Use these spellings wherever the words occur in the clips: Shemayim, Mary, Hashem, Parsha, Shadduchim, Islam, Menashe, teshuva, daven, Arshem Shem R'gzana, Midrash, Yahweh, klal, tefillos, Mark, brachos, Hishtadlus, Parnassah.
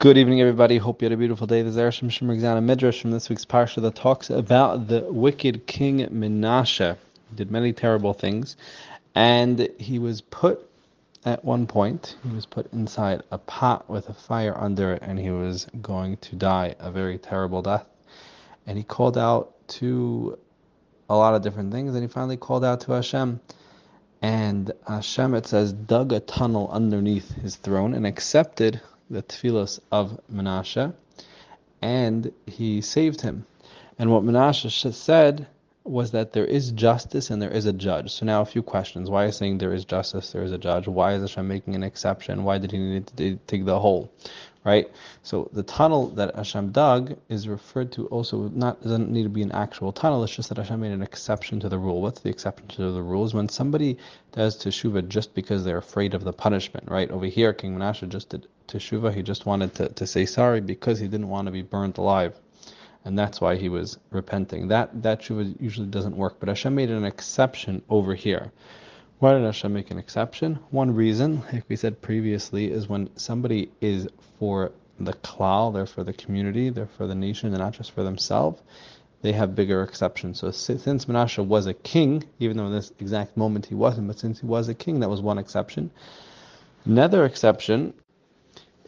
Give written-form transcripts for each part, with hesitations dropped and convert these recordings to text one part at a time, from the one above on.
Good evening, everybody. Hope you had a beautiful day. This is Arshem Shem R'gzana Midrash from this week's Parsha that talks about the wicked king Menashe. He did many terrible things, and he was put, at one point, he was put inside a pot with a fire under it, and he was going to die a very terrible death. And he called out to a lot of different things, and he finally called out to Hashem. And Hashem, it says, dug a tunnel underneath his throne and accepted the tefillos of Menashe, and he saved him. And what Menashe said was that there is justice and there is a judge. So now a few questions. Why is saying there is justice, there is a judge? Why is Hashem making an exception? Why did he need to dig the hole? Right? So the tunnel that Hashem dug is referred to also, doesn't need to be an actual tunnel, it's just that Hashem made an exception to the rule. What's the exception to the rule? Is when somebody does teshuva just because they're afraid of the punishment, right? Over here, King Menashe just did teshuva, he just wanted to say sorry because he didn't want to be burnt alive. And that's why he was repenting. That teshuva usually doesn't work, but Hashem made an exception over here. Why did Hashem make an exception? One reason, like we said previously, is when somebody is for the klal, they're for the community, they're for the nation, and not just for themselves, they have bigger exceptions. So since Menashe was a king, even though in this exact moment he wasn't, but since he was a king, that was one exception. Another exception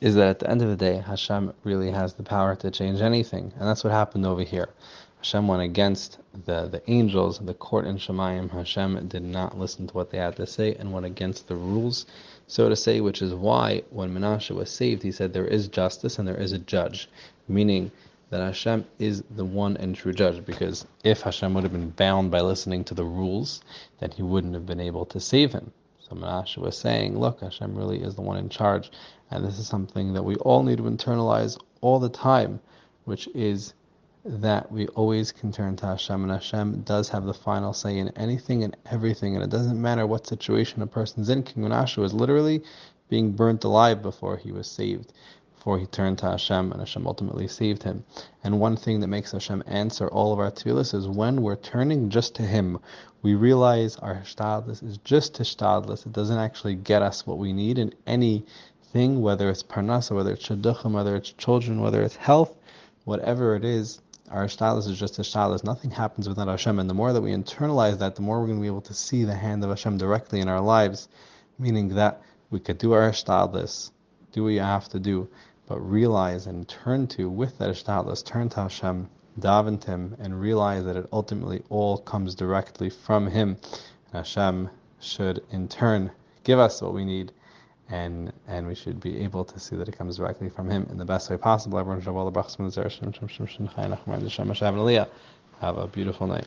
is that at the end of the day, Hashem really has the power to change anything. And that's what happened over here. Hashem went against the angels, the court in Shemayim. Hashem did not listen to what they had to say and went against the rules, so to say, which is why when Menashe was saved, he said there is justice and there is a judge, meaning that Hashem is the one and true judge, because if Hashem would have been bound by listening to the rules, then he wouldn't have been able to save him. So Menashe was saying, look, Hashem really is the one in charge. And this is something that we all need to internalize all the time, which is that we always can turn to Hashem, and Hashem does have the final say in anything and everything, and it doesn't matter what situation a person's in. King Menashe was literally being burnt alive before he was saved, before he turned to Hashem, and Hashem ultimately saved him. And one thing that makes Hashem answer all of our tefillos is when we're turning just to Him, we realize our Hishtadlus is just Hishtadlus. It doesn't actually get us what we need in any thing, whether it's Parnassah, whether it's Shadduchim, whether it's children, whether it's health, whatever it is, our Hishtadlus is just Hishtadlus. Nothing happens without Hashem. And the more that we internalize that, the more we're going to be able to see the hand of Hashem directly in our lives, meaning that we could do our Hishtadlus, do what you have to do, but realize and turn to, with that Hishtadlus, turn to Hashem, daven to Him, and realize that it ultimately all comes directly from Him. And Hashem should, in turn, give us what we need, and we should be able to see that it comes directly from Him in the best way possible. Everyone should have all the brachos. Have a beautiful night.